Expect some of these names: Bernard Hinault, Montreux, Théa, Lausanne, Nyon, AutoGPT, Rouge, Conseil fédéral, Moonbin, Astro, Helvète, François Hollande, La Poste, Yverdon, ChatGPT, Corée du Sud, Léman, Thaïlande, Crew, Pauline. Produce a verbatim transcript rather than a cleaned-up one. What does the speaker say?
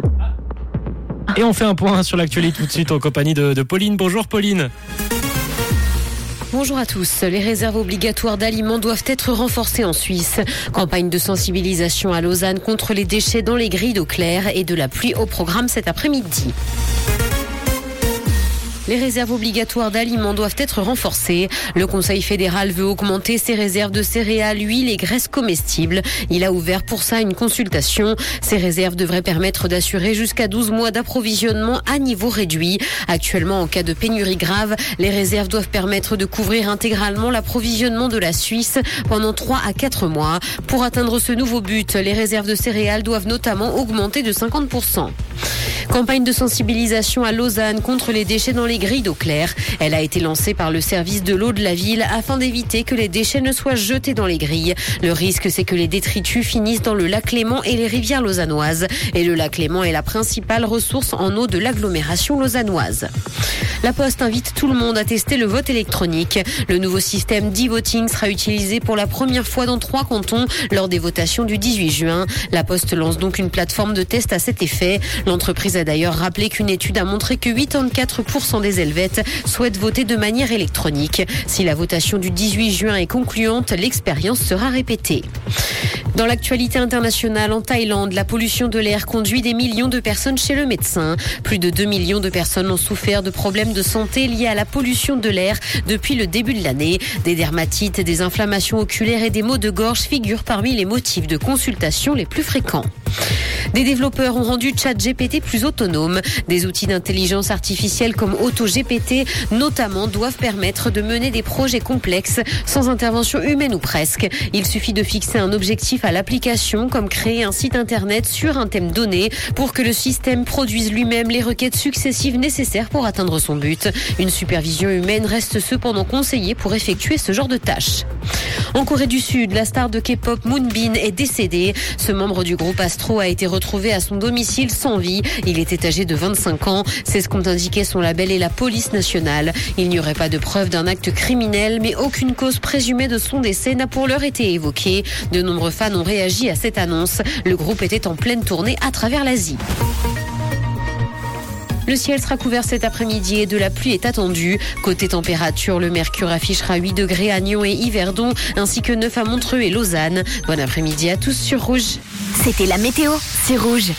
Oula. Et on fait un point sur l'actualité tout de suite en compagnie de, de Pauline. Bonjour Pauline. Bonjour à tous. Les réserves obligatoires d'aliments doivent être renforcées en Suisse. Campagne de sensibilisation à Lausanne contre les déchets dans les grilles d'eau claire et de la pluie au programme cet après-midi. Les réserves obligatoires d'aliments doivent être renforcées. Le Conseil fédéral veut augmenter ses réserves de céréales, huiles et graisses comestibles. Il a ouvert pour ça une consultation. Ces réserves devraient permettre d'assurer jusqu'à douze mois d'approvisionnement à niveau réduit. Actuellement, en cas de pénurie grave, les réserves doivent permettre de couvrir intégralement l'approvisionnement de la Suisse pendant trois à quatre mois. Pour atteindre ce nouveau but, les réserves de céréales doivent notamment augmenter de cinquante pour cent. Campagne de sensibilisation à Lausanne contre les déchets dans les grilles d'eau claire. Elle a été lancée par le service de l'eau de la ville afin d'éviter que les déchets ne soient jetés dans les grilles. Le risque, c'est que les détritus finissent dans le lac Léman et les rivières lausannoises. Et le lac Léman est la principale ressource en eau de l'agglomération lausannoise. La Poste invite tout le monde à tester le vote électronique. Le nouveau système d'e-voting sera utilisé pour la première fois dans trois cantons lors des votations du dix-huit juin. La Poste lance donc une plateforme de test à cet effet. L'entreprise a d'ailleurs rappelé qu'une étude a montré que quatre-vingt-quatorze pour cent des Helvètes souhaitent voter de manière électronique. Si la votation du dix-huit juin est concluante, l'expérience sera répétée. Dans l'actualité internationale, en Thaïlande, la pollution de l'air conduit des millions de personnes chez le médecin. Plus de deux millions de personnes ont souffert de problèmes de santé liés à la pollution de l'air depuis le début de l'année. Des dermatites, des inflammations oculaires et des maux de gorge figurent parmi les motifs de consultation les plus fréquents. Des développeurs ont rendu ChatGPT plus autonome. Des outils d'intelligence artificielle comme AutoGPT, notamment, doivent permettre de mener des projets complexes sans intervention humaine ou presque. Il suffit de fixer un objectif à l'application, comme créer un site internet sur un thème donné, pour que le système produise lui-même les requêtes successives nécessaires pour atteindre son but. Une supervision humaine reste cependant conseillée pour effectuer ce genre de tâches. En Corée du Sud, la star de K-pop Moonbin est décédée. Ce membre du groupe Astro a été retrouvé à son domicile sans vie. Il était âgé de vingt-cinq ans. C'est ce qu'ont indiqué son label et la police nationale. Il n'y aurait pas de preuve d'un acte criminel, mais aucune cause présumée de son décès n'a pour l'heure été évoquée. De nombreux fans ont réagi à cette annonce. Le groupe était en pleine tournée à travers l'Asie. Le ciel sera couvert cet après-midi et de la pluie est attendue. Côté température, le mercure affichera huit degrés à Nyon et Yverdon, ainsi que neuf à Montreux et Lausanne. Bon après-midi à tous sur Rouge. C'était la météo, c'est Rouge.